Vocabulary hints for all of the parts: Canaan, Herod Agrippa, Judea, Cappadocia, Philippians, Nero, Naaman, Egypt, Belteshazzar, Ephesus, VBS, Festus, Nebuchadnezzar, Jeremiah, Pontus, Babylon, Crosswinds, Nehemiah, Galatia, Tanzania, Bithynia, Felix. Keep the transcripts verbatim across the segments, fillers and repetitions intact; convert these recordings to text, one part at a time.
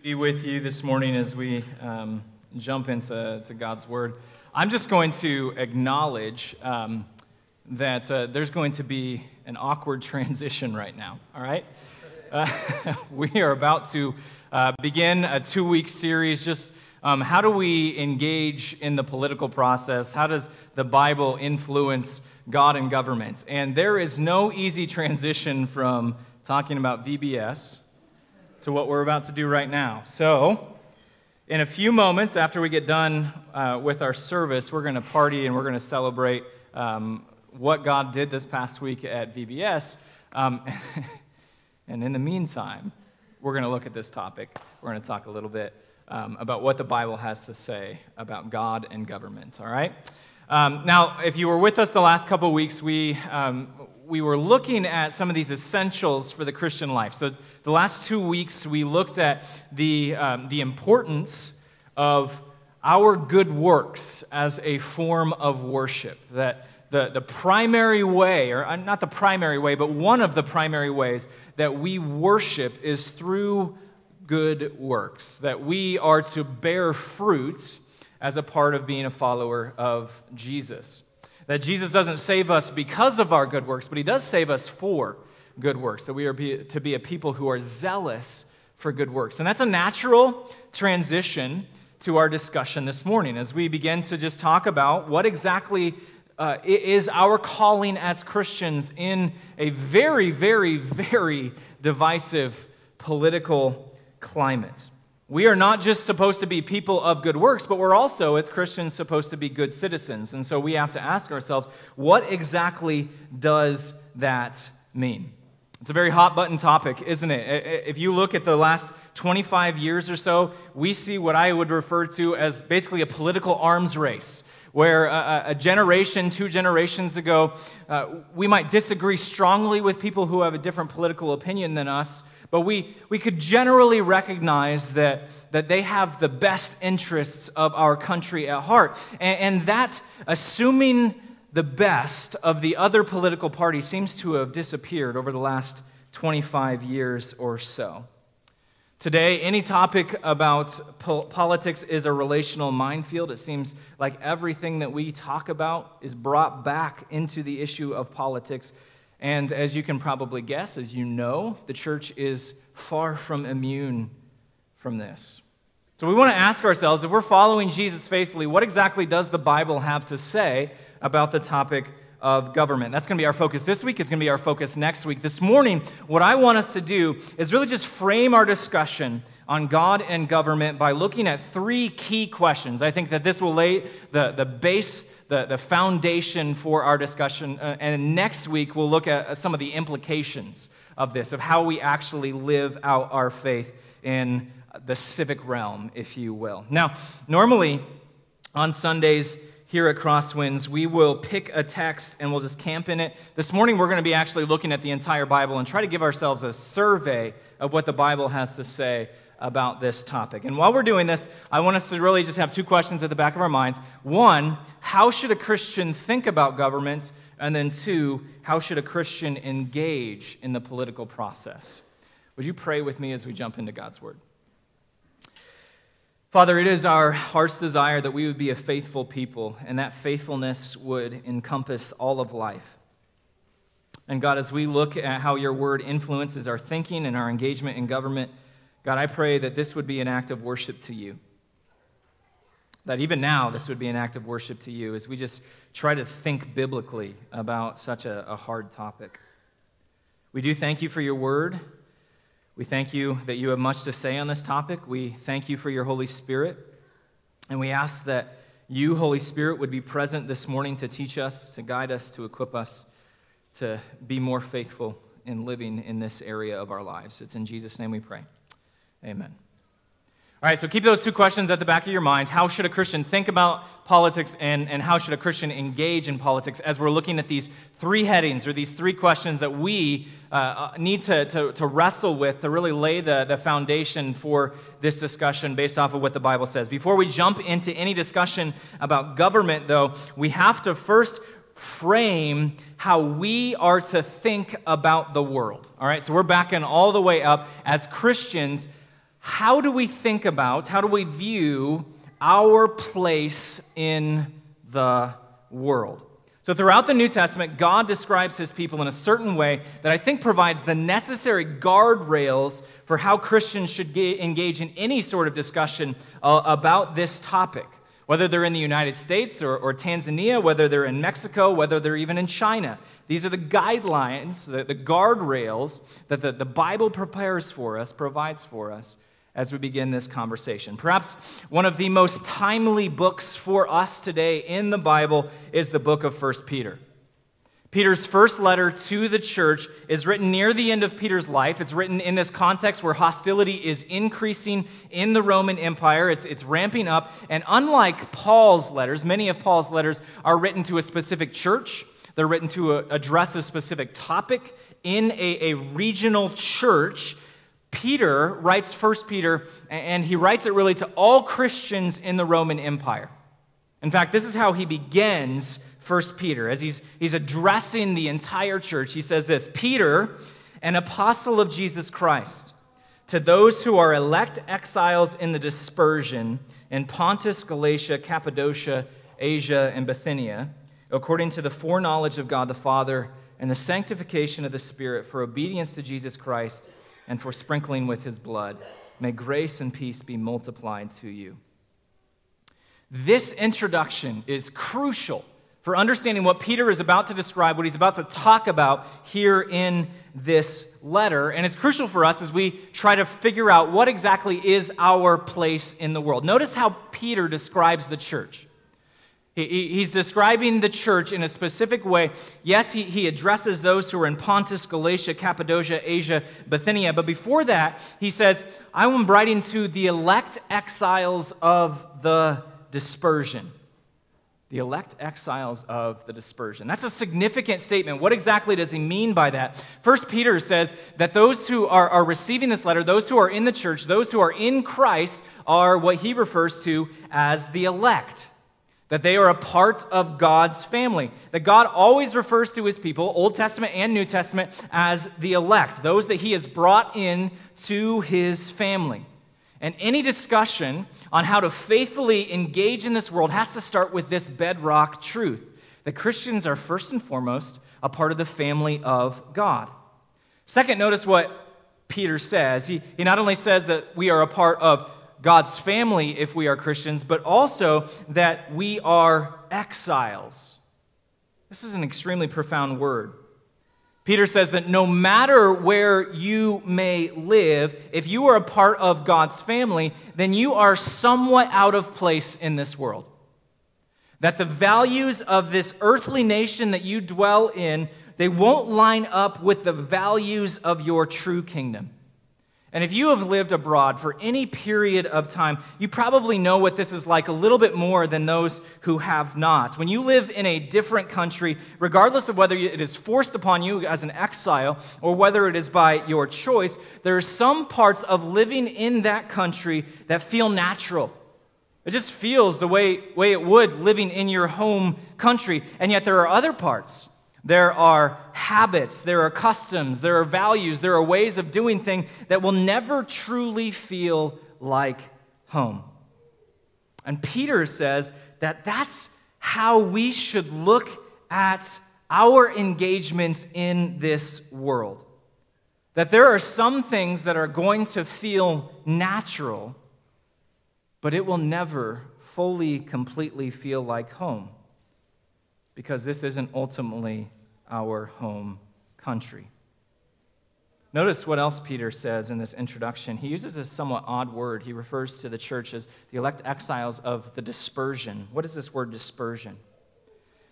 to be with you this morning as we um, jump into to God's Word. I'm just going to acknowledge um, that uh, there's going to be an awkward transition right now, all right? Uh, we are about to uh, begin a two-week series, just um, how do we engage in the political process? How does the Bible influence God and government? And there is no easy transition from talking about V B S to what we're about to do right now. So, in a few moments after we get done uh, with our service, we're going to party and we're going to celebrate um, what God did this past week at V B S. Um, and in the meantime, we're going to look at this topic. We're going to talk a little bit um, about what the Bible has to say about God and government, all right? Um, now, if you were with us the last couple weeks, we... Um, We were looking at some of these essentials for the Christian life. So the last two weeks, we looked at the, um, the importance of our good works as a form of worship. That the, the primary way, or not the primary way, but one of the primary ways that we worship is through good works. That we are to bear fruit as a part of being a follower of Jesus. That Jesus doesn't save us because of our good works, but he does save us for good works, that we are be, to be a people who are zealous for good works. And that's a natural transition to our discussion this morning as we begin to just talk about what exactly uh, is our calling as Christians in a very, very, very divisive political climate. We are not just supposed to be people of good works, but we're also, as Christians, supposed to be good citizens. And so we have to ask ourselves, what exactly does that mean? It's a very hot-button topic, isn't it? If you look at the last twenty-five years or so, we see what I would refer to as basically a political arms race, where a generation, two generations ago, uh, we might disagree strongly with people who have a different political opinion than us, but we, we could generally recognize that, that they have the best interests of our country at heart. And, and that, assuming the best of the other political party, seems to have disappeared over the last twenty-five years or so. Today, any topic about po- politics is a relational minefield. It seems like everything that we talk about is brought back into the issue of politics. And as you can probably guess, as you know, the church is far from immune from this. So we want to ask ourselves, if we're following Jesus faithfully, what exactly does the Bible have to say about the topic of government? That's going to be our focus this week. It's going to be our focus next week. This morning, what I want us to do is really just frame our discussion on God and government by looking at three key questions. I think that this will lay the, the base, the, the foundation for our discussion. Uh, and next week, we'll look at some of the implications of this, of how we actually live out our faith in the civic realm, if you will. Now, normally on Sundays, here at Crosswinds, we will pick a text and we'll just camp in it. This morning, we're going to be actually looking at the entire Bible and try to give ourselves a survey of what the Bible has to say about this topic. And while we're doing this, I want us to really just have two questions at the back of our minds. One, how should a Christian think about government? And then two, how should a Christian engage in the political process? Would you pray with me as we jump into God's Word? Father, it is our heart's desire that we would be a faithful people, and that faithfulness would encompass all of life. And God, as we look at how your word influences our thinking and our engagement in government, God, I pray that this would be an act of worship to you. That even now, this would be an act of worship to you as we just try to think biblically about such a, a hard topic. We do thank you for your word. We thank you that you have much to say on this topic. We thank you for your Holy Spirit. And we ask that you, Holy Spirit, would be present this morning to teach us, to guide us, to equip us, to be more faithful in living in this area of our lives. It's in Jesus' name we pray. Amen. All right, so keep those two questions at the back of your mind. How should a Christian think about politics, and, and how should a Christian engage in politics as we're looking at these three headings or these three questions that we uh, need to, to, to wrestle with to really lay the, the foundation for this discussion based off of what the Bible says. Before we jump into any discussion about government, though, we have to first frame how we are to think about the world. All right, so we're backing all the way up as Christians. how do we think about, how do we view our place in the world? So throughout the New Testament, God describes his people in a certain way that I think provides the necessary guardrails for how Christians should engage in any sort of discussion uh, about this topic, whether they're in the United States or, or Tanzania, whether they're in Mexico, whether they're even in China. These are the guidelines, the, the guardrails that the, the Bible prepares for us, provides for us as we begin this conversation. Perhaps one of the most timely books for us today in the Bible is the book of First Peter. Peter's first letter to the church is written near the end of Peter's life. It's written in this context where hostility is increasing in the Roman Empire. It's, it's ramping up. And unlike Paul's letters, many of Paul's letters are written to a specific church. They're written to a, address a specific topic in a, a regional church. Peter writes First Peter, and he writes it really to all Christians in the Roman Empire. In fact, this is how he begins First Peter. As he's, he's addressing the entire church, he says this, "Peter, an apostle of Jesus Christ, to those who are elect exiles in the dispersion in Pontus, Galatia, Cappadocia, Asia, and Bithynia, according to the foreknowledge of God the Father and the sanctification of the Spirit for obedience to Jesus Christ, and for sprinkling with his blood. May grace and peace be multiplied to you." This introduction is crucial for understanding what Peter is about to describe, what he's about to talk about here in this letter. And it's crucial for us as we try to figure out what exactly is our place in the world. Notice how Peter describes the church. He's describing the church in a specific way. Yes, he, he addresses those who are in Pontus, Galatia, Cappadocia, Asia, Bithynia. But before that, he says, I am writing to the elect exiles of the dispersion. The elect exiles of the dispersion. That's a significant statement. What exactly does he mean by that? First Peter says that those who are, are receiving this letter, those who are in the church, those who are in Christ, are what he refers to as the elect. That they are a part of God's family. That God always refers to his people, Old Testament and New Testament, as the elect, those that he has brought in to his family. And any discussion on how to faithfully engage in this world has to start with this bedrock truth, that Christians are first and foremost a part of the family of God. Second, notice what Peter says. He, he not only says that we are a part of God's family if we are Christians, but also that we are exiles. This is an extremely profound word. Peter says that no matter where you may live, if you are a part of God's family, then you are somewhat out of place in this world. That the values of this earthly nation that you dwell in, they won't line up with the values of your true kingdom. And if you have lived abroad for any period of time, you probably know what this is like a little bit more than those who have not. When you live in a different country, regardless of whether it is forced upon you as an exile or whether it is by your choice, there are some parts of living in that country that feel natural. It just feels the way, way it would living in your home country. And yet there are other parts. There are habits, there are customs, there are values, there are ways of doing things that will never truly feel like home. And Peter says that that's how we should look at our engagements in this world. That there are some things that are going to feel natural, but it will never fully, completely feel like home. Because this isn't ultimately our home country. Notice what else Peter says in this introduction. He uses a somewhat odd word. He refers to the church as the elect exiles of the dispersion. What is this word dispersion?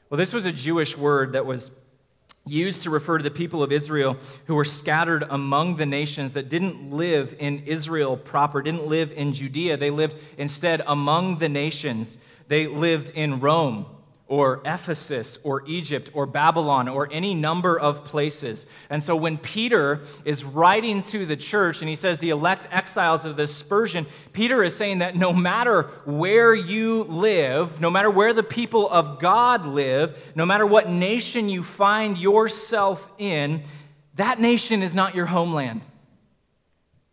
Well, this was a Jewish word that was used to refer to the people of Israel who were scattered among the nations that didn't live in Israel proper, didn't live in Judea. They lived instead among the nations. They lived in Rome, or Ephesus, or Egypt, or Babylon, or any number of places. And so when Peter is writing to the church and he says the elect exiles of the dispersion, Peter is saying that no matter where you live, no matter where the people of God live, no matter what nation you find yourself in, that nation is not your homeland.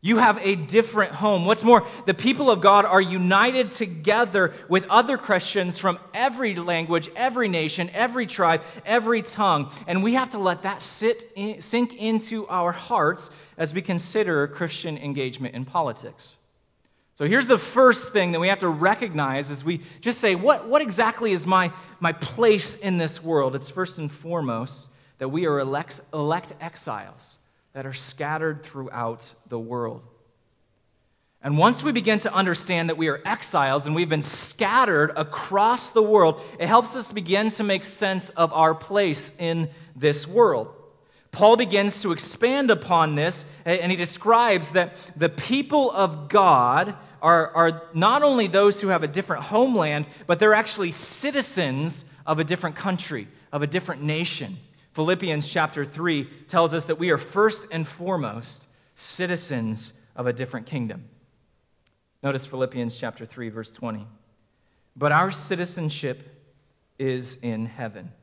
You have a different home. What's more, the people of God are united together with other Christians from every language, every nation, every tribe, every tongue. And we have to let that sit in, sink into our hearts as we consider Christian engagement in politics. So here's the first thing that we have to recognize as we just say, what, what exactly is my, my place in this world? It's first and foremost that we are elect, elect exiles that are scattered throughout the world. And once we begin to understand that we are exiles and we've been scattered across the world, it helps us begin to make sense of our place in this world. Paul begins to expand upon this, and he describes that the people of God are, are not only those who have a different homeland, but they're actually citizens of a different country, of a different nation. Philippians chapter three tells us that we are first and foremost citizens of a different kingdom. Notice Philippians chapter three, verse twenty. But our citizenship is in heaven,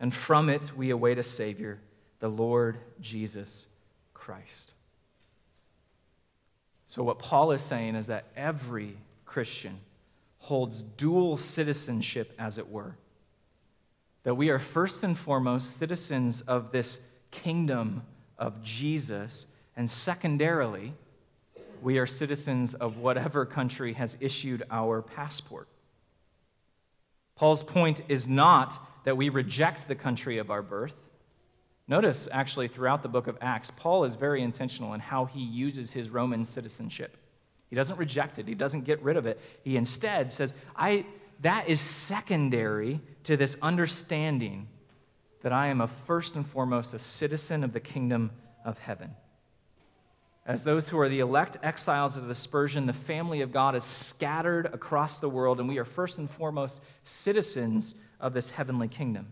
and from it we await a Savior, the Lord Jesus Christ. So what Paul is saying is that every Christian holds dual citizenship, as it were. That we are first and foremost citizens of this kingdom of Jesus, and secondarily, we are citizens of whatever country has issued our passport. Paul's point is not that we reject the country of our birth. Notice, actually, throughout the book of Acts, Paul is very intentional in how he uses his Roman citizenship. He doesn't reject it. He doesn't get rid of it. He instead says, I... That is secondary to this understanding that I am a first and foremost a citizen of the kingdom of heaven. As those who are the elect exiles of the dispersion, the family of God is scattered across the world, and we are first and foremost citizens of this heavenly kingdom.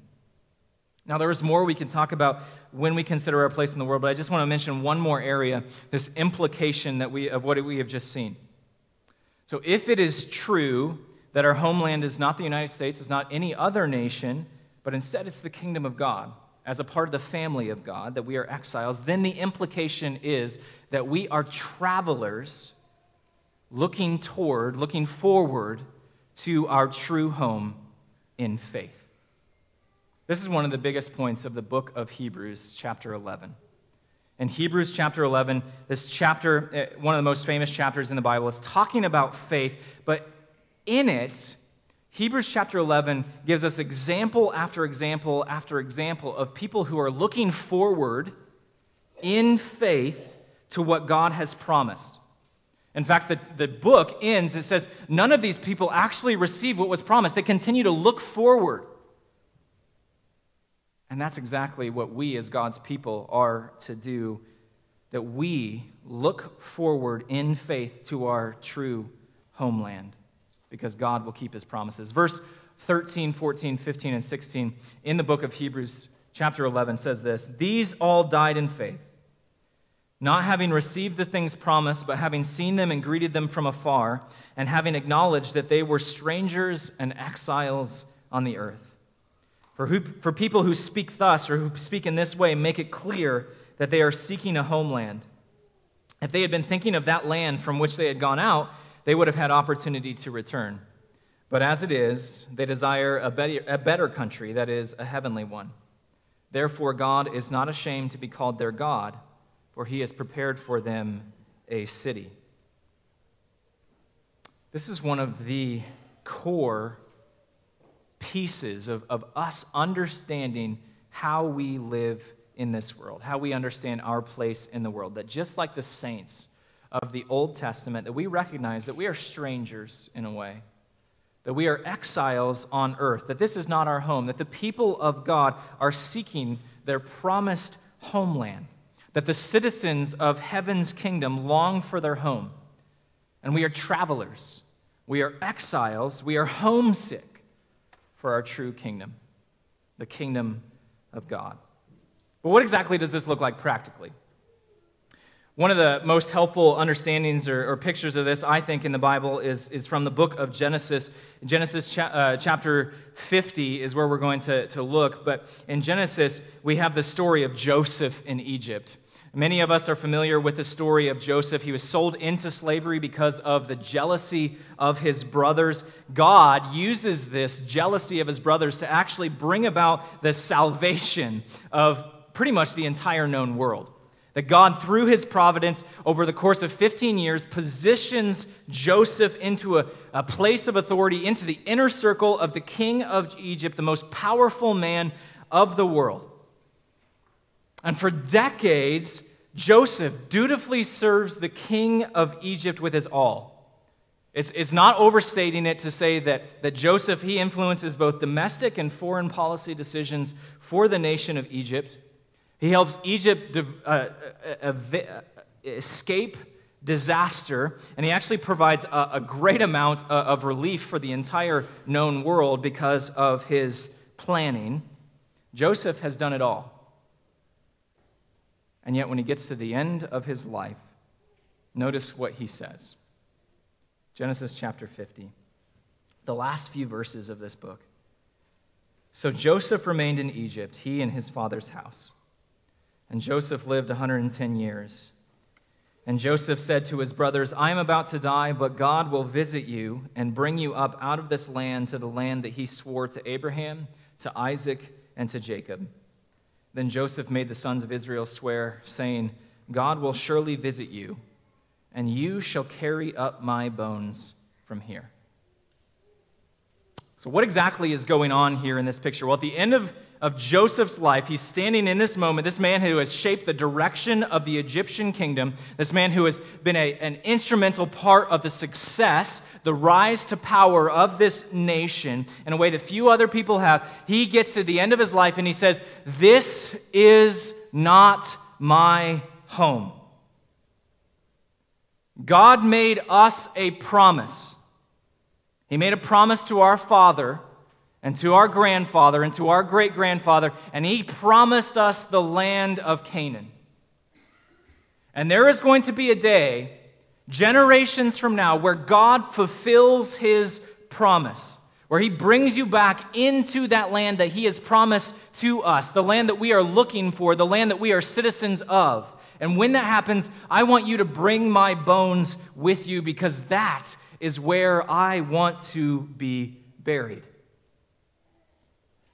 Now, there is more we can talk about when we consider our place in the world, but I just want to mention one more area, this implication that we of what we have just seen. So if it is true that our homeland is not the United States, it's not any other nation, but instead it's the kingdom of God, as a part of the family of God, that we are exiles, then the implication is that we are travelers looking toward, looking forward to our true home in faith. This is one of the biggest points of the book of Hebrews, chapter eleven. In Hebrews chapter eleven, this chapter, one of the most famous chapters in the Bible, it's talking about faith, but in it, Hebrews chapter eleven gives us example after example after example of people who are looking forward in faith to what God has promised. In fact, the, the book ends, it says, none of these people actually receive what was promised. They continue to look forward. And that's exactly what we as God's people are to do, that we look forward in faith to our true homeland, because God will keep his promises. Verse thirteen, fourteen, fifteen, and sixteen in the book of Hebrews chapter eleven says this, these all died in faith, not having received the things promised, but having seen them and greeted them from afar, and having acknowledged that they were strangers and exiles on the earth. For who, for people who speak thus, or who speak in this way, make it clear that they are seeking a homeland. If they had been thinking of that land from which they had gone out, they would have had opportunity to return. But as it is, they desire a better, a better country, that is, a heavenly one. Therefore, God is not ashamed to be called their God, for he has prepared for them a city. This is one of the core pieces of, of us understanding how we live in this world, how we understand our place in the world, that just like the saints of the Old Testament, that we recognize that we are strangers in a way, that we are exiles on earth, that this is not our home, that the people of God are seeking their promised homeland, that the citizens of heaven's kingdom long for their home. And we are travelers, we are exiles, we are homesick for our true kingdom, the kingdom of God. But what exactly does this look like practically? One of the most helpful understandings or, or pictures of this, I think, in the Bible is, is from the book of Genesis. Genesis cha- uh, chapter fifty is where we're going to, to look. But in Genesis, we have the story of Joseph in Egypt. Many of us are familiar with the story of Joseph. He was sold into slavery because of the jealousy of his brothers. God uses this jealousy of his brothers to actually bring about the salvation of pretty much the entire known world. That God, through his providence, over the course of fifteen years, positions Joseph into a, a place of authority, into the inner circle of the king of Egypt, the most powerful man of the world. And for decades, Joseph dutifully serves the king of Egypt with his all. It's, it's not overstating it to say that, that Joseph, he influences both domestic and foreign policy decisions for the nation of Egypt. He helps Egypt uh, escape disaster, and he actually provides a, a great amount of relief for the entire known world because of his planning. Joseph has done it all. And yet when he gets to the end of his life, notice what he says. Genesis chapter fifty, the last few verses of this book. So Joseph remained in Egypt, he and his father's house. And Joseph lived one hundred ten years. And Joseph said to his brothers, I am about to die, but God will visit you and bring you up out of this land to the land that he swore to Abraham, to Isaac, and to Jacob. Then Joseph made the sons of Israel swear, saying, God will surely visit you, and you shall carry up my bones from here. So what exactly is going on here in this picture? Well, at the end of of Joseph's life, he's standing in this moment, this man who has shaped the direction of the Egyptian kingdom, this man who has been a, an instrumental part of the success, the rise to power of this nation in a way that few other people have. He gets to the end of his life and he says, this is not my home. God made us a promise. He made a promise to our father and to our grandfather, and to our great-grandfather, and he promised us the land of Canaan. And there is going to be a day, generations from now, where God fulfills his promise, where he brings you back into that land that he has promised to us, the land that we are looking for, the land that we are citizens of. And when that happens, I want you to bring my bones with you, because that is where I want to be buried.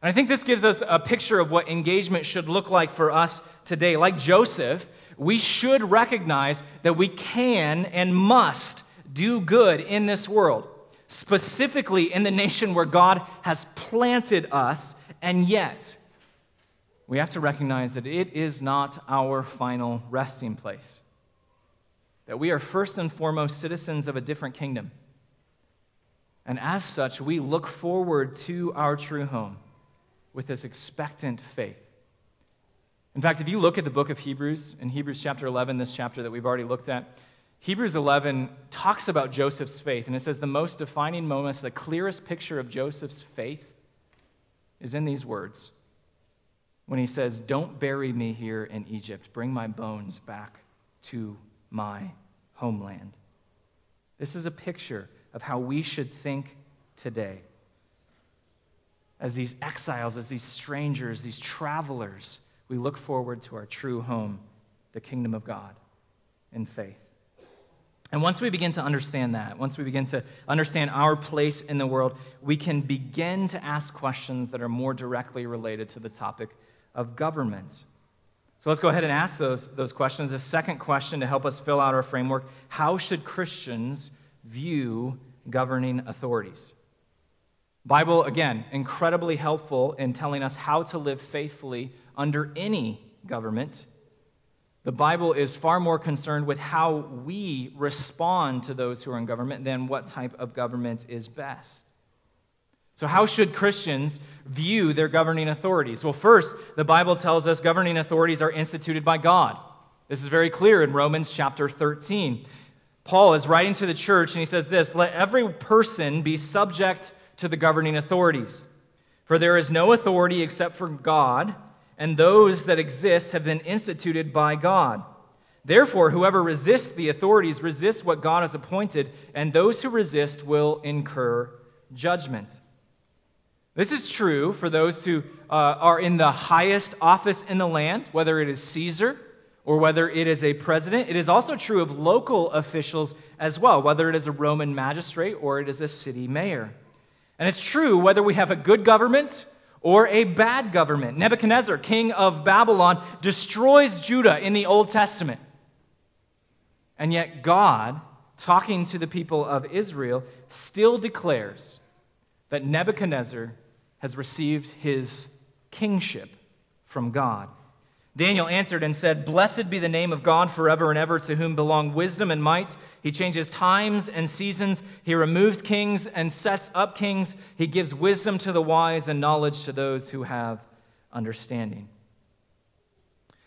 And I think this gives us a picture of what engagement should look like for us today. Like Joseph, we should recognize that we can and must do good in this world, specifically in the nation where God has planted us, and yet we have to recognize that it is not our final resting place, that we are first and foremost citizens of a different kingdom, and as such, we look forward to our true home with this expectant faith. In fact, if you look at the book of Hebrews, in Hebrews chapter eleven, this chapter that we've already looked at, Hebrews eleven talks about Joseph's faith, and it says the most defining moments, the clearest picture of Joseph's faith is in these words, when he says, don't bury me here in Egypt, bring my bones back to my homeland. This is a picture of how we should think today, as these exiles, as these strangers, these travelers, we look forward to our true home, the kingdom of God, in faith. And once we begin to understand that, once we begin to understand our place in the world, we can begin to ask questions that are more directly related to the topic of government. So let's go ahead and ask those, those questions. The second question to help us fill out our framework, how should Christians view governing authorities? Bible, again, incredibly helpful in telling us how to live faithfully under any government. The Bible is far more concerned with how we respond to those who are in government than what type of government is best. So how should Christians view their governing authorities? Well, first, the Bible tells us governing authorities are instituted by God. This is very clear in Romans chapter thirteen. Paul is writing to the church, and he says this, let every person be subject to the governing authorities. For there is no authority except for God, and those that exist have been instituted by God. Therefore, whoever resists the authorities resists what God has appointed, and those who resist will incur judgment. This is true for those who uh, are in the highest office in the land, whether it is Caesar or whether it is a president. It is also true of local officials as well, whether it is a Roman magistrate or it is a city mayor. And it's true whether we have a good government or a bad government. Nebuchadnezzar, king of Babylon, destroys Judah in the Old Testament. And yet God, talking to the people of Israel, still declares that Nebuchadnezzar has received his kingship from God. Daniel answered and said, "Blessed be the name of God forever and ever, to whom belong wisdom and might. He changes times and seasons. He removes kings and sets up kings. He gives wisdom to the wise and knowledge to those who have understanding."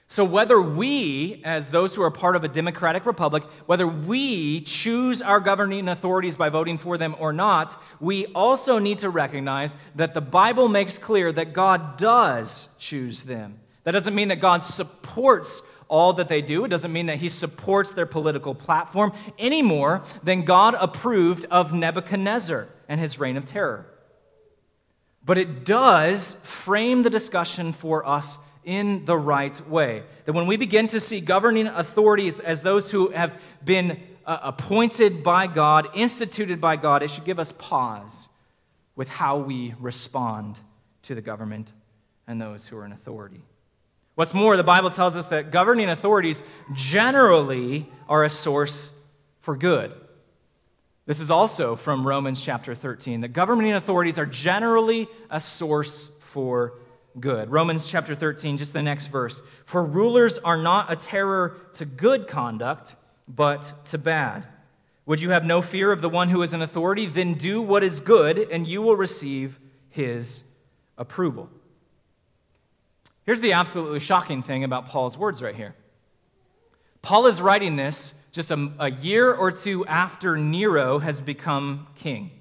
So whether we, as those who are part of a democratic republic, whether we choose our governing authorities by voting for them or not, we also need to recognize that the Bible makes clear that God does choose them. That doesn't mean that God supports all that they do. It doesn't mean that he supports their political platform any more than God approved of Nebuchadnezzar and his reign of terror. But it does frame the discussion for us in the right way. That when we begin to see governing authorities as those who have been uh, appointed by God, instituted by God, it should give us pause with how we respond to the government and those who are in authority. What's more, the Bible tells us that governing authorities generally are a source for good. This is also from Romans chapter thirteen. The governing authorities are generally a source for good. Romans chapter thirteen, just the next verse. "For rulers are not a terror to good conduct, but to bad. Would you have no fear of the one who is in authority? Then do what is good, and you will receive his approval." Here's the absolutely shocking thing about Paul's words right here. Paul is writing this just a, a year or two after Nero has become king.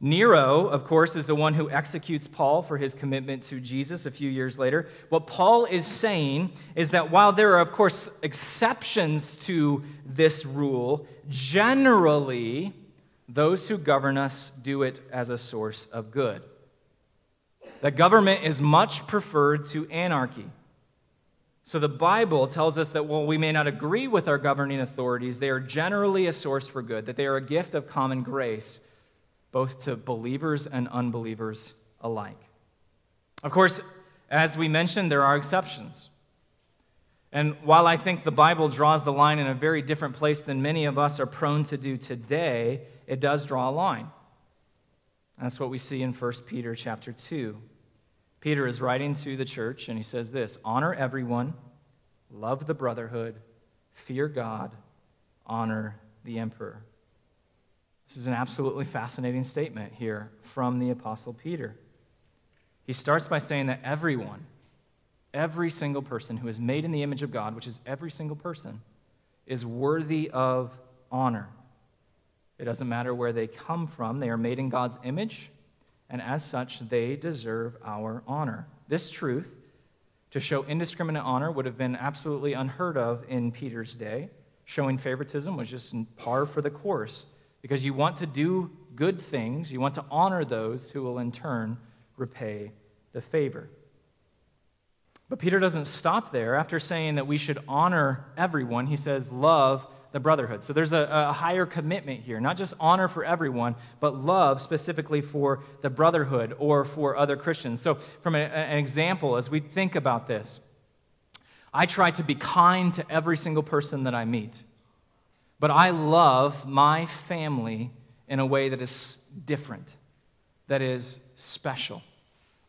Nero, of course, is the one who executes Paul for his commitment to Jesus a few years later. What Paul is saying is that while there are, of course, exceptions to this rule, generally, those who govern us do it as a source of good. That government is much preferred to anarchy. So the Bible tells us that while we may not agree with our governing authorities, they are generally a source for good, that they are a gift of common grace, both to believers and unbelievers alike. Of course, as we mentioned, there are exceptions. And while I think the Bible draws the line in a very different place than many of us are prone to do today, it does draw a line. That's what we see in First Peter chapter two. Peter is writing to the church, and he says this: "Honor everyone, love the brotherhood, fear God, honor the emperor." This is an absolutely fascinating statement here from the Apostle Peter. He starts by saying that everyone, every single person who is made in the image of God, which is every single person, is worthy of honor. It doesn't matter where they come from. They are made in God's image, and as such, they deserve our honor. This truth, to show indiscriminate honor, would have been absolutely unheard of in Peter's day. Showing favoritism was just par for the course, because you want to do good things. You want to honor those who will in turn repay the favor. But Peter doesn't stop there. After saying that we should honor everyone, he says, love the brotherhood. So there's a, a higher commitment here, not just honor for everyone, but love specifically for the brotherhood or for other Christians. So from a, an example, as we think about this, I try to be kind to every single person that I meet, but I love my family in a way that is different, that is special.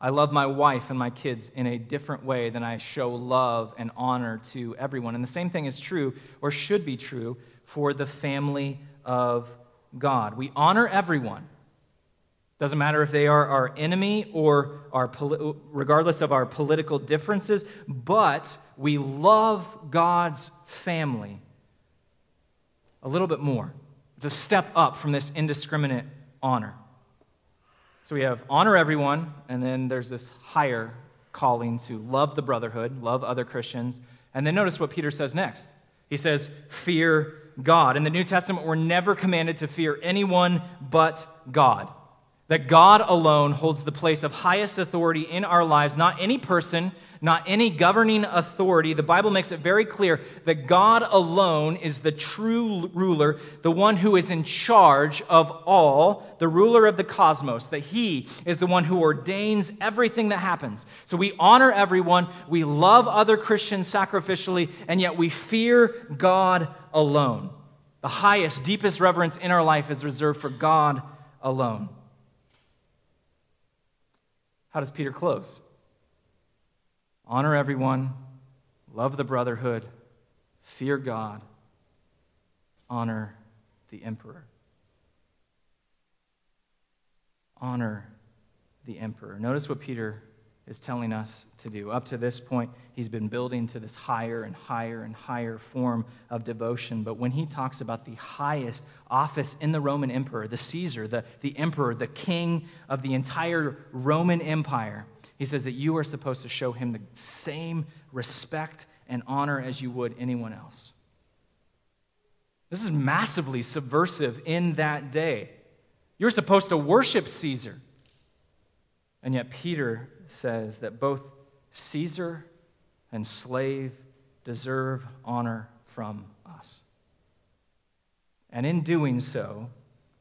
I love my wife and my kids in a different way than I show love and honor to everyone. And the same thing is true, or should be true, for the family of God. We honor everyone. Doesn't matter if they are our enemy or our poli- regardless of our political differences, but we love God's family a little bit more. It's a step up from this indiscriminate honor. So we have honor everyone, and then there's this higher calling to love the brotherhood, love other Christians. And then notice what Peter says next. He says, fear God. In the New Testament, we're never commanded to fear anyone but God. that God alone holds the place of highest authority in our lives, not any person, not any governing authority. The Bible makes it very clear that God alone is the true ruler, the one who is in charge of all, the ruler of the cosmos, that he is the one who ordains everything that happens. So we honor everyone, we love other Christians sacrificially, and yet we fear God alone. The highest, deepest reverence in our life is reserved for God alone. How does Peter close? Honor everyone, love the brotherhood, fear God, honor the emperor. Honor the emperor. Notice what Peter is telling us to do. Up to this point, he's been building to this higher and higher and higher form of devotion. But when he talks about the highest office in the Roman emperor, the Caesar, the, the emperor, the king of the entire Roman Empire, he says that you are supposed to show him the same respect and honor as you would anyone else. This is massively subversive in that day. You're supposed to worship Caesar. And yet Peter says that both Caesar and slave deserve honor from us. And in doing so,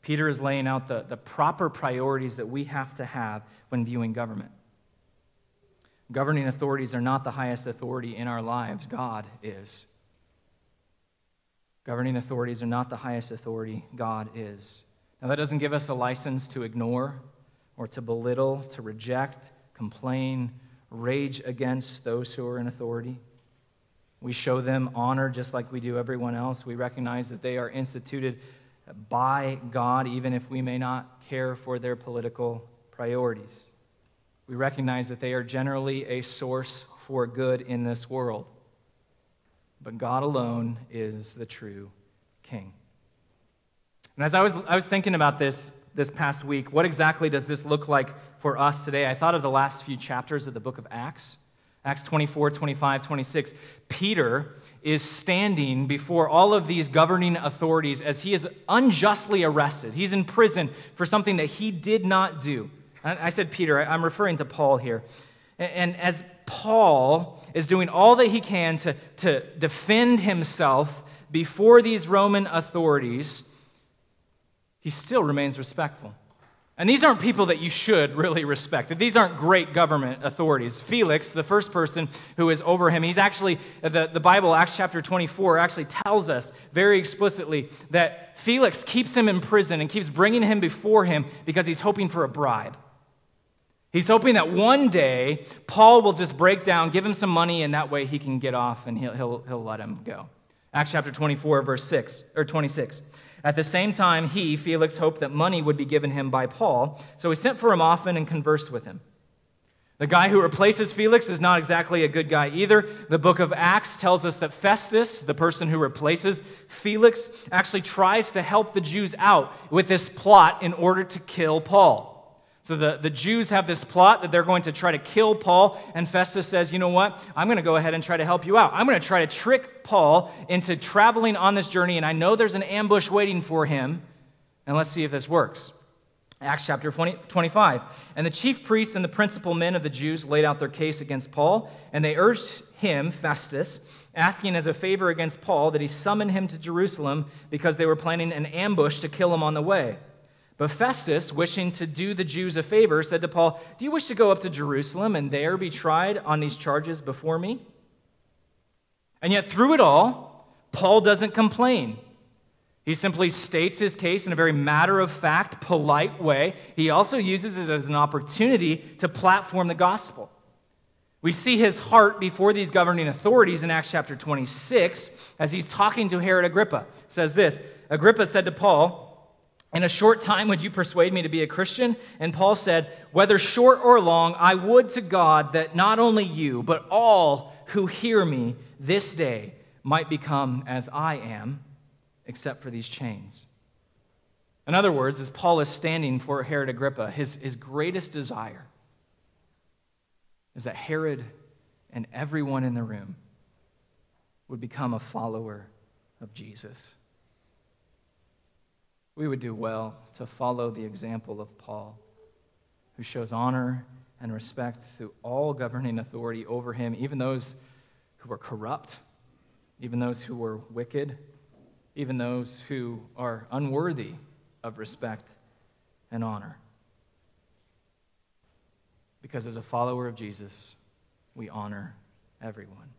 Peter is laying out the, the proper priorities that we have to have when viewing government. Governing authorities are not the highest authority in our lives. God is. Governing authorities are not the highest authority. God is. Now, that doesn't give us a license to ignore or to belittle, to reject, complain, rage against those who are in authority. We show them honor just like we do everyone else. We recognize that they are instituted by God, even if we may not care for their political priorities. We recognize that they are generally a source for good in this world. But God alone is the true king. And as I was I was thinking about this this past week, what exactly does this look like for us today? I thought of the last few chapters of the book of Acts. Acts twenty-four, twenty-five, twenty-six. Peter is standing before all of these governing authorities as he is unjustly arrested. He's in prison for something that he did not do. I said Peter, I'm referring to Paul here. And as Paul is doing all that he can to, to defend himself before these Roman authorities, he still remains respectful. And these aren't people that you should really respect. These aren't great government authorities. Felix, the first person who is over him, he's actually, the, the Bible, Acts chapter twenty-four, actually tells us very explicitly that Felix keeps him in prison and keeps bringing him before him because he's hoping for a bribe. He's hoping that one day Paul will just break down, give him some money, and that way he can get off and he'll, he'll, he'll let him go. Acts chapter twenty-four, verse six, or twenty-six. At the same time, he, Felix, hoped that money would be given him by Paul, so he sent for him often and conversed with him. The guy who replaces Felix is not exactly a good guy either. The book of Acts tells us that Festus, the person who replaces Felix, actually tries to help the Jews out with this plot in order to kill Paul. So the, the Jews have this plot that they're going to try to kill Paul, and Festus says, you know what, I'm going to go ahead and try to help you out. I'm going to try to trick Paul into traveling on this journey, and I know there's an ambush waiting for him, and let's see if this works. Acts chapter twenty, twenty-five, and the chief priests and the principal men of the Jews laid out their case against Paul, and they urged him, Festus, asking as a favor against Paul that he summon him to Jerusalem because they were planning an ambush to kill him on the way. But Festus, wishing to do the Jews a favor, said to Paul, "Do you wish to go up to Jerusalem and there be tried on these charges before me?" And yet through it all, Paul doesn't complain. He simply states his case in a very matter-of-fact, polite way. He also uses it as an opportunity to platform the gospel. We see his heart before these governing authorities in Acts chapter twenty-six as he's talking to Herod Agrippa. It says this, Agrippa said to Paul, "In a short time, would you persuade me to be a Christian?" And Paul said, "Whether short or long, I would to God that not only you, but all who hear me this day might become as I am, except for these chains." In other words, as Paul is standing for Herod Agrippa, his, his greatest desire is that Herod and everyone in the room would become a follower of Jesus. We would do well to follow the example of Paul who shows honor and respect to all governing authority over him, even those who were corrupt, even those who were wicked, even those who are unworthy of respect and honor. Because as a follower of Jesus, we honor everyone.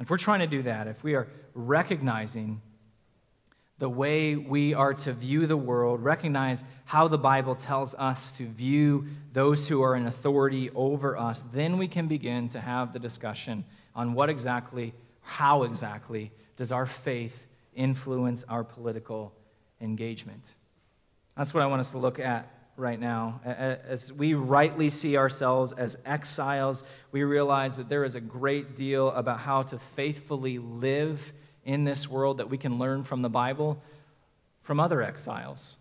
If we're trying to do that, if we are recognizing the way we are to view the world, recognize how the Bible tells us to view those who are in authority over us, then we can begin to have the discussion on what exactly, how exactly does our faith influence our political engagement. That's what I want us to look at right now. As we rightly see ourselves as exiles, we realize that there is a great deal about how to faithfully live in this world that we can learn from the Bible, from other exiles.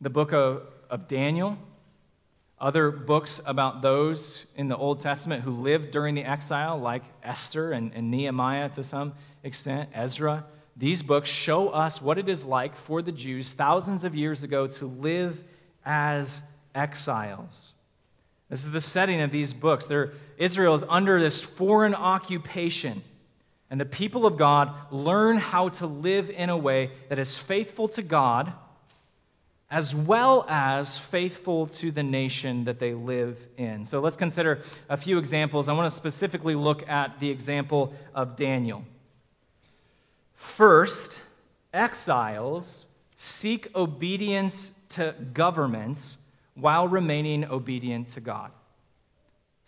The book of, of Daniel, other books about those in the Old Testament who lived during the exile, like Esther and, and Nehemiah to some extent, Ezra. These books show us what it is like for the Jews thousands of years ago to live as exiles. This is the setting of these books. They're, Israel is under this foreign occupation, and the people of God learn how to live in a way that is faithful to God as well as faithful to the nation that they live in. So let's consider a few examples. I want to specifically look at the example of Daniel. First, exiles seek obedience to governments while remaining obedient to God.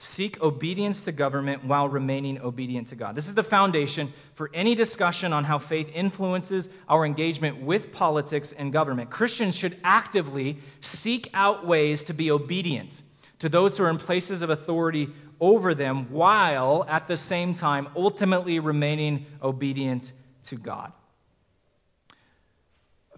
Seek obedience to government while remaining obedient to God. This is the foundation for any discussion on how faith influences our engagement with politics and government. Christians should actively seek out ways to be obedient to those who are in places of authority over them while at the same time ultimately remaining obedient to God.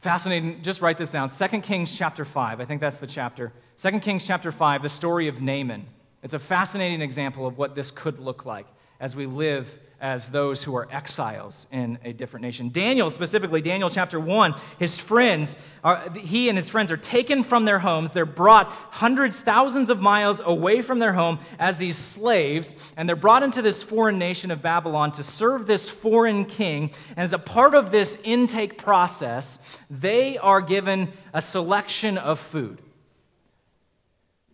Fascinating, just write this down. Second Kings chapter five, I think that's the chapter. Second Kings chapter five, the story of Naaman. It's a fascinating example of what this could look like as we live as those who are exiles in a different nation. Daniel, specifically, Daniel chapter one, his friends, are, he and his friends are taken from their homes. They're brought hundreds, thousands of miles away from their home as these slaves, and they're brought into this foreign nation of Babylon to serve this foreign king. And as a part of this intake process, they are given a selection of food.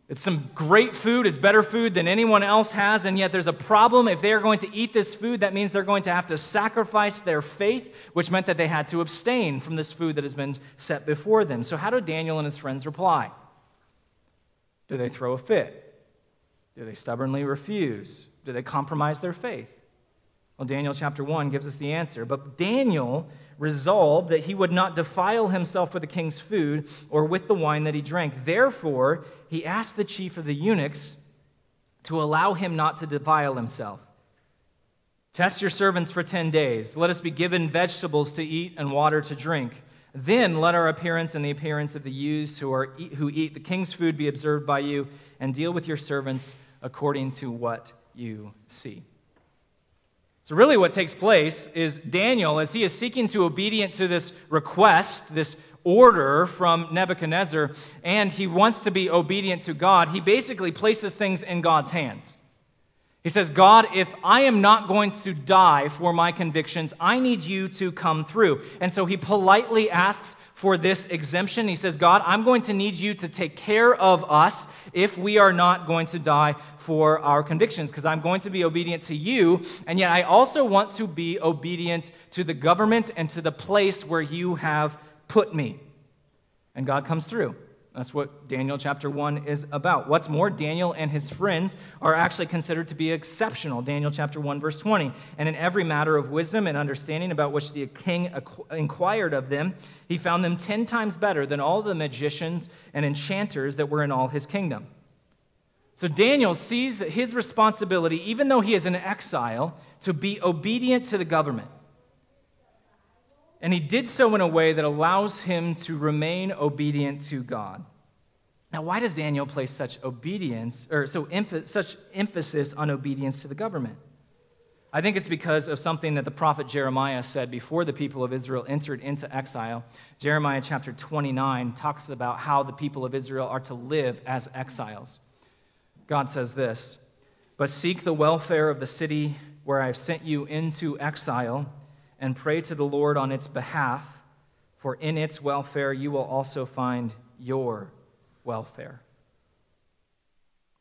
It's some great food. It's better food than anyone else has, and yet there's a problem. If they are going to eat this food, that means they're going to have to sacrifice their faith, which meant that they had to abstain from this food that has been set before them. So how do Daniel and his friends reply? Do they throw a fit? Do they stubbornly refuse? Do they compromise their faith? Well, Daniel chapter one gives us the answer. But Daniel resolved that he would not defile himself with the king's food or with the wine that he drank. Therefore, he asked the chief of the eunuchs to allow him not to defile himself. Test your servants for ten days. Let us be given vegetables to eat and water to drink. Then let our appearance and the appearance of the youths who are who eat the king's food be observed by you, and deal with your servants according to what you see. So really what takes place is Daniel, as he is seeking to obedient to this request, this order from Nebuchadnezzar, and he wants to be obedient to God, he basically places things in God's hands. He says, God, if I am not going to die for my convictions, I need you to come through. And so he politely asks for this exemption. He says, God, I'm going to need you to take care of us if we are not going to die for our convictions, because I'm going to be obedient to you, and yet I also want to be obedient to the government and to the place where you have put me. And God comes through. That's what Daniel chapter one is about. What's more, Daniel and his friends are actually considered to be exceptional. Daniel chapter one, verse twenty. And in every matter of wisdom and understanding about which the king inquired of them, he found them ten times better than all the magicians and enchanters that were in all his kingdom. So Daniel sees his responsibility, even though he is in exile, to be obedient to the government. And he did so in a way that allows him to remain obedient to God. Now, why does Daniel place such obedience, or so emph- such emphasis on obedience to the government? I think it's because of something that the prophet Jeremiah said before the people of Israel entered into exile. Jeremiah chapter twenty-nine talks about how the people of Israel are to live as exiles. God says this, "But seek the welfare of the city where I have sent you into exile, and pray to the Lord on its behalf, for in its welfare you will also find your welfare."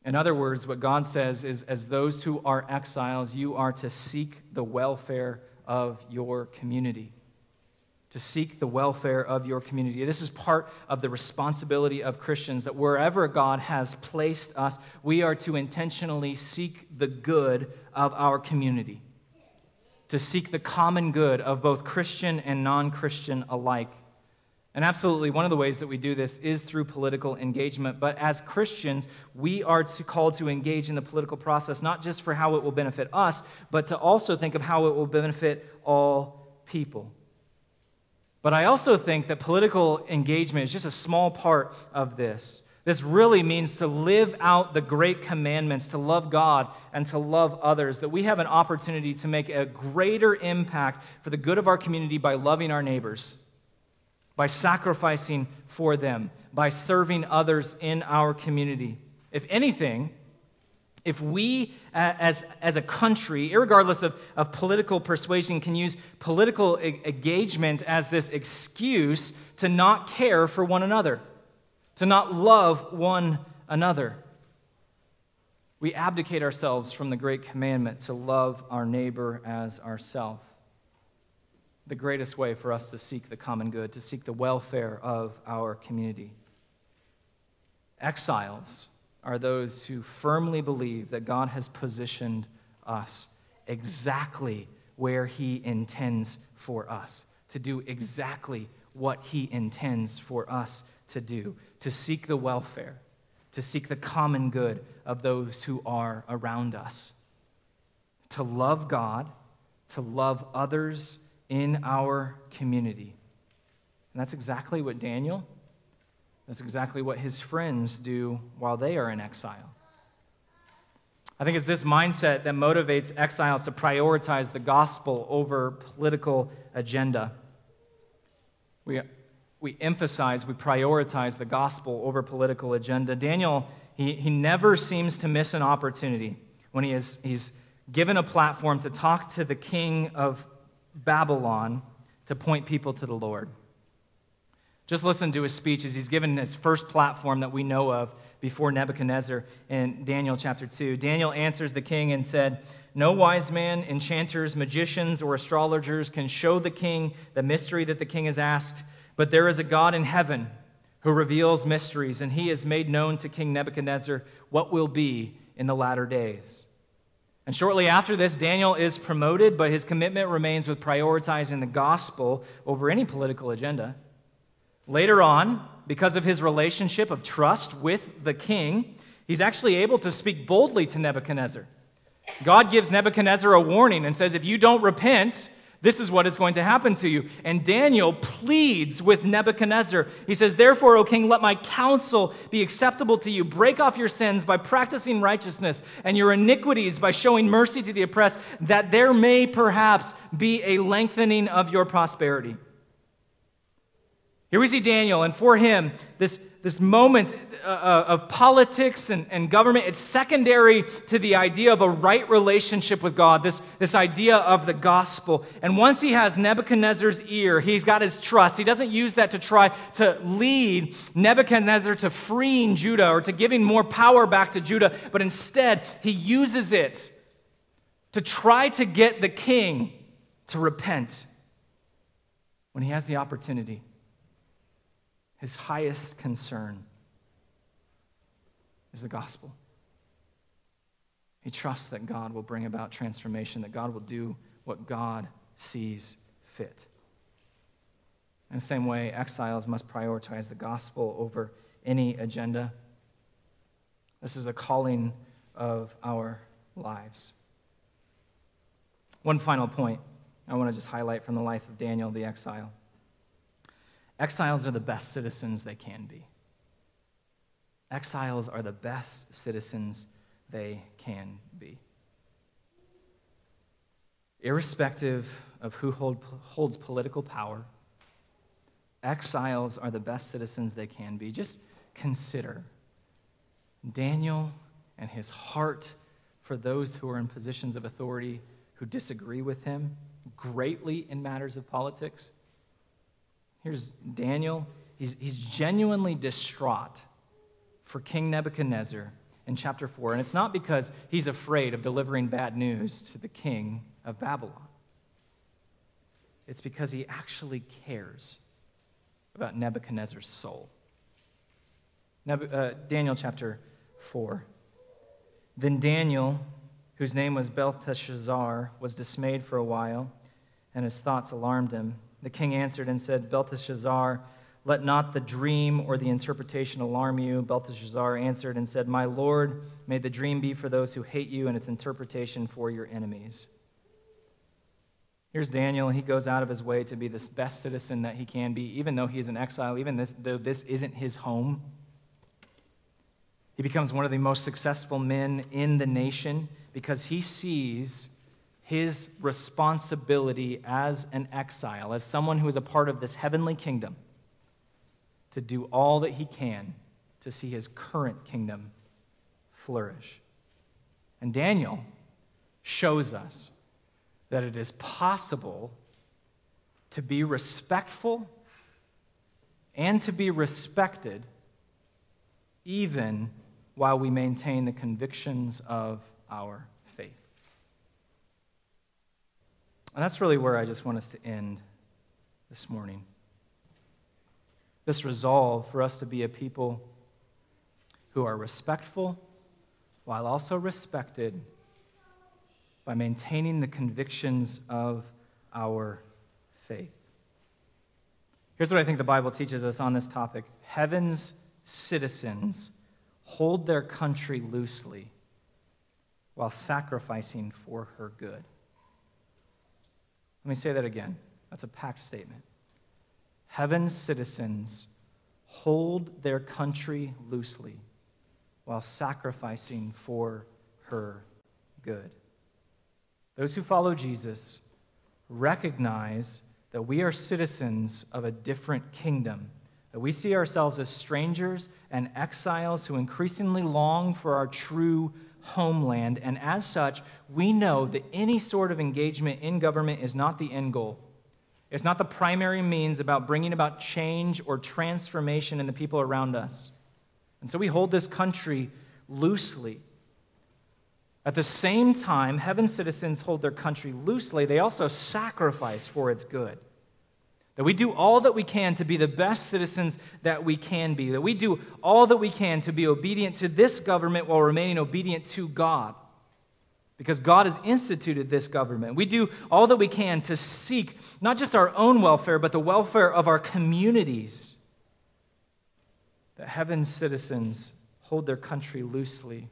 In other words, what God says is, as those who are exiles, you are to seek the welfare of your community. To seek the welfare of your community. This is part of the responsibility of Christians, that wherever God has placed us, we are to intentionally seek the good of our community. To seek the common good of both Christian and non-Christian alike. And absolutely, one of the ways that we do this is through political engagement. But as Christians, we are called to engage in the political process, not just for how it will benefit us, but to also think of how it will benefit all people. But I also think that political engagement is just a small part of this. This really means to live out the great commandments, to love God and to love others, that we have an opportunity to make a greater impact for the good of our community by loving our neighbors, by sacrificing for them, by serving others in our community. If anything, if we as, as a country, irregardless of, of political persuasion, can use political e- engagement as this excuse to not care for one another, to not love one another, we abdicate ourselves from the great commandment to love our neighbor as ourselves. The greatest way for us to seek the common good, to seek the welfare of our community. Exiles are those who firmly believe that God has positioned us exactly where He intends for us, to do exactly what He intends for us to do, to seek the welfare, to seek the common good of those who are around us, to love God, to love others in our community. And that's exactly what Daniel, that's exactly what his friends do while they are in exile. I think it's this mindset that motivates exiles to prioritize the gospel over political agenda. We we emphasize, we prioritize the gospel over political agenda. Daniel, he, he never seems to miss an opportunity when he is he's given a platform to talk to the king of Babylon to point people to the Lord. Just listen to his speech as he's given his first platform that we know of before Nebuchadnezzar in Daniel chapter two. Daniel answers the king and said, "No wise man, enchanters, magicians, or astrologers can show the king the mystery that the king has asked, but there is a God in heaven who reveals mysteries, and he has made known to King Nebuchadnezzar what will be in the latter days." And shortly after this, Daniel is promoted, but his commitment remains with prioritizing the gospel over any political agenda. Later on, because of his relationship of trust with the king, he's actually able to speak boldly to Nebuchadnezzar. God gives Nebuchadnezzar a warning and says, if you don't repent, this is what is going to happen to you. And Daniel pleads with Nebuchadnezzar. He says, "Therefore, O king, let my counsel be acceptable to you. Break off your sins by practicing righteousness and your iniquities by showing mercy to the oppressed, that there may perhaps be a lengthening of your prosperity." Here we see Daniel, and for him, this, this moment uh, of politics and, and government, it's secondary to the idea of a right relationship with God, this, this idea of the gospel. And once he has Nebuchadnezzar's ear, he's got his trust. He doesn't use that to try to lead Nebuchadnezzar to freeing Judah or to giving more power back to Judah, but instead, he uses it to try to get the king to repent when he has the opportunity. His highest concern is the gospel. He trusts that God will bring about transformation, that God will do what God sees fit. In the same way, exiles must prioritize the gospel over any agenda. This is a calling of our lives. One final point I want to just highlight from the life of Daniel the exile. Exiles are the best citizens they can be. Exiles are the best citizens they can be. Irrespective of who hold, holds political power, exiles are the best citizens they can be. Just consider Daniel and his heart for those who are in positions of authority who disagree with him greatly in matters of politics. Here's Daniel. He's, he's genuinely distraught for King Nebuchadnezzar in chapter four. And it's not because he's afraid of delivering bad news to the king of Babylon. It's because he actually cares about Nebuchadnezzar's soul. Neb- uh, Daniel chapter four. Then Daniel, whose name was Belteshazzar, was dismayed for a while, and his thoughts alarmed him. The king answered and said, Belteshazzar, let not the dream or the interpretation alarm you. Belteshazzar answered and said, My Lord, may the dream be for those who hate you and its interpretation for your enemies. Here's Daniel. He goes out of his way to be the best citizen that he can be, even though he's in exile, even this, though this isn't his home. He becomes one of the most successful men in the nation because he sees his responsibility as an exile, as someone who is a part of this heavenly kingdom, to do all that he can to see his current kingdom flourish. And Daniel shows us that it is possible to be respectful and to be respected even while we maintain the convictions of our faith. And that's really where I just want us to end this morning. This resolve for us to be a people who are respectful while also respected by maintaining the convictions of our faith. Here's what I think the Bible teaches us on this topic. Heaven's citizens hold their country loosely while sacrificing for her good. Let me say that again. That's a packed statement. Heaven's citizens hold their country loosely while sacrificing for her good. Those who follow Jesus recognize that we are citizens of a different kingdom, that we see ourselves as strangers and exiles who increasingly long for our true homeland, and as such, we know that any sort of engagement in government is not the end goal. It's not the primary means about bringing about change or transformation in the people around us. And so we hold this country loosely. At the same time, heaven's citizens hold their country loosely. They also sacrifice for its good. That we do all that we can to be the best citizens that we can be. That we do all that we can to be obedient to this government while remaining obedient to God. Because God has instituted this government. We do all that we can to seek not just our own welfare, but the welfare of our communities. That heaven's citizens hold their country loosely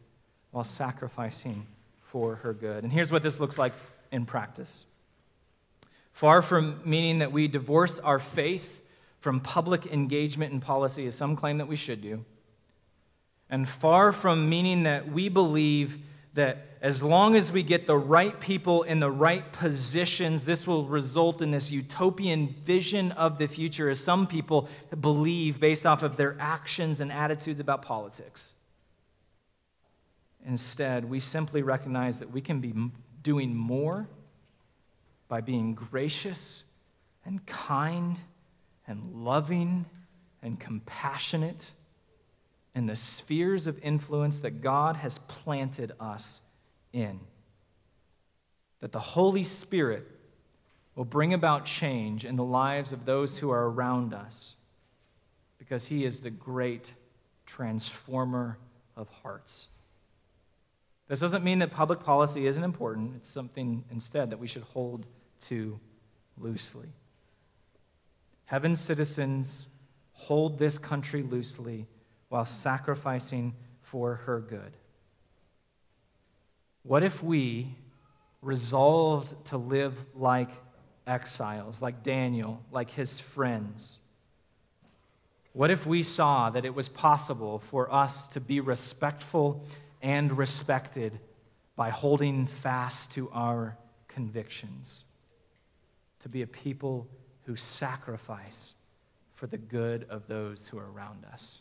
while sacrificing for her good. And here's what this looks like in practice. Far from meaning that we divorce our faith from public engagement and policy, as some claim that we should do, and far from meaning that we believe that as long as we get the right people in the right positions, this will result in this utopian vision of the future, as some people believe based off of their actions and attitudes about politics. Instead, we simply recognize that we can be doing more by being gracious and kind and loving and compassionate in the spheres of influence that God has planted us in. That the Holy Spirit will bring about change in the lives of those who are around us because He is the great transformer of hearts. This doesn't mean that public policy isn't important. It's something, instead, that we should hold to loosely. Heaven's citizens hold this country loosely while sacrificing for her good. What if we resolved to live like exiles, like Daniel, like his friends? What if we saw that it was possible for us to be respectful and respected by holding fast to our convictions, to be a people who sacrifice for the good of those who are around us.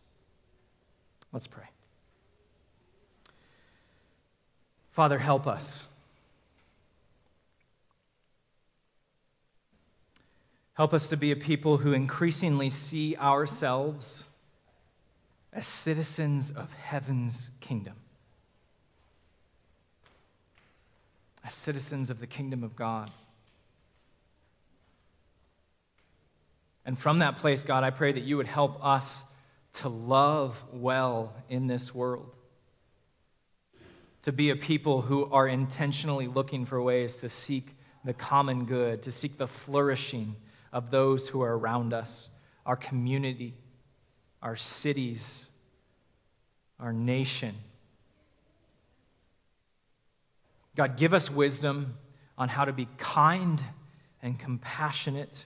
Let's pray. Father, help us. Help us to be a people who increasingly see ourselves as citizens of heaven's kingdom, as citizens of the kingdom of God. And from that place, God, I pray that you would help us to love well in this world, to be a people who are intentionally looking for ways to seek the common good, to seek the flourishing of those who are around us, our community, our cities, our nation. God, give us wisdom on how to be kind and compassionate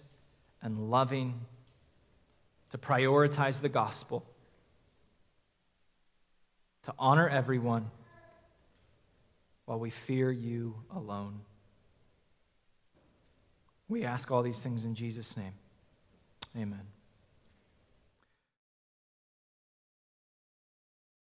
and loving, to prioritize the gospel, to honor everyone while we fear you alone. We ask all these things in Jesus' name. Amen.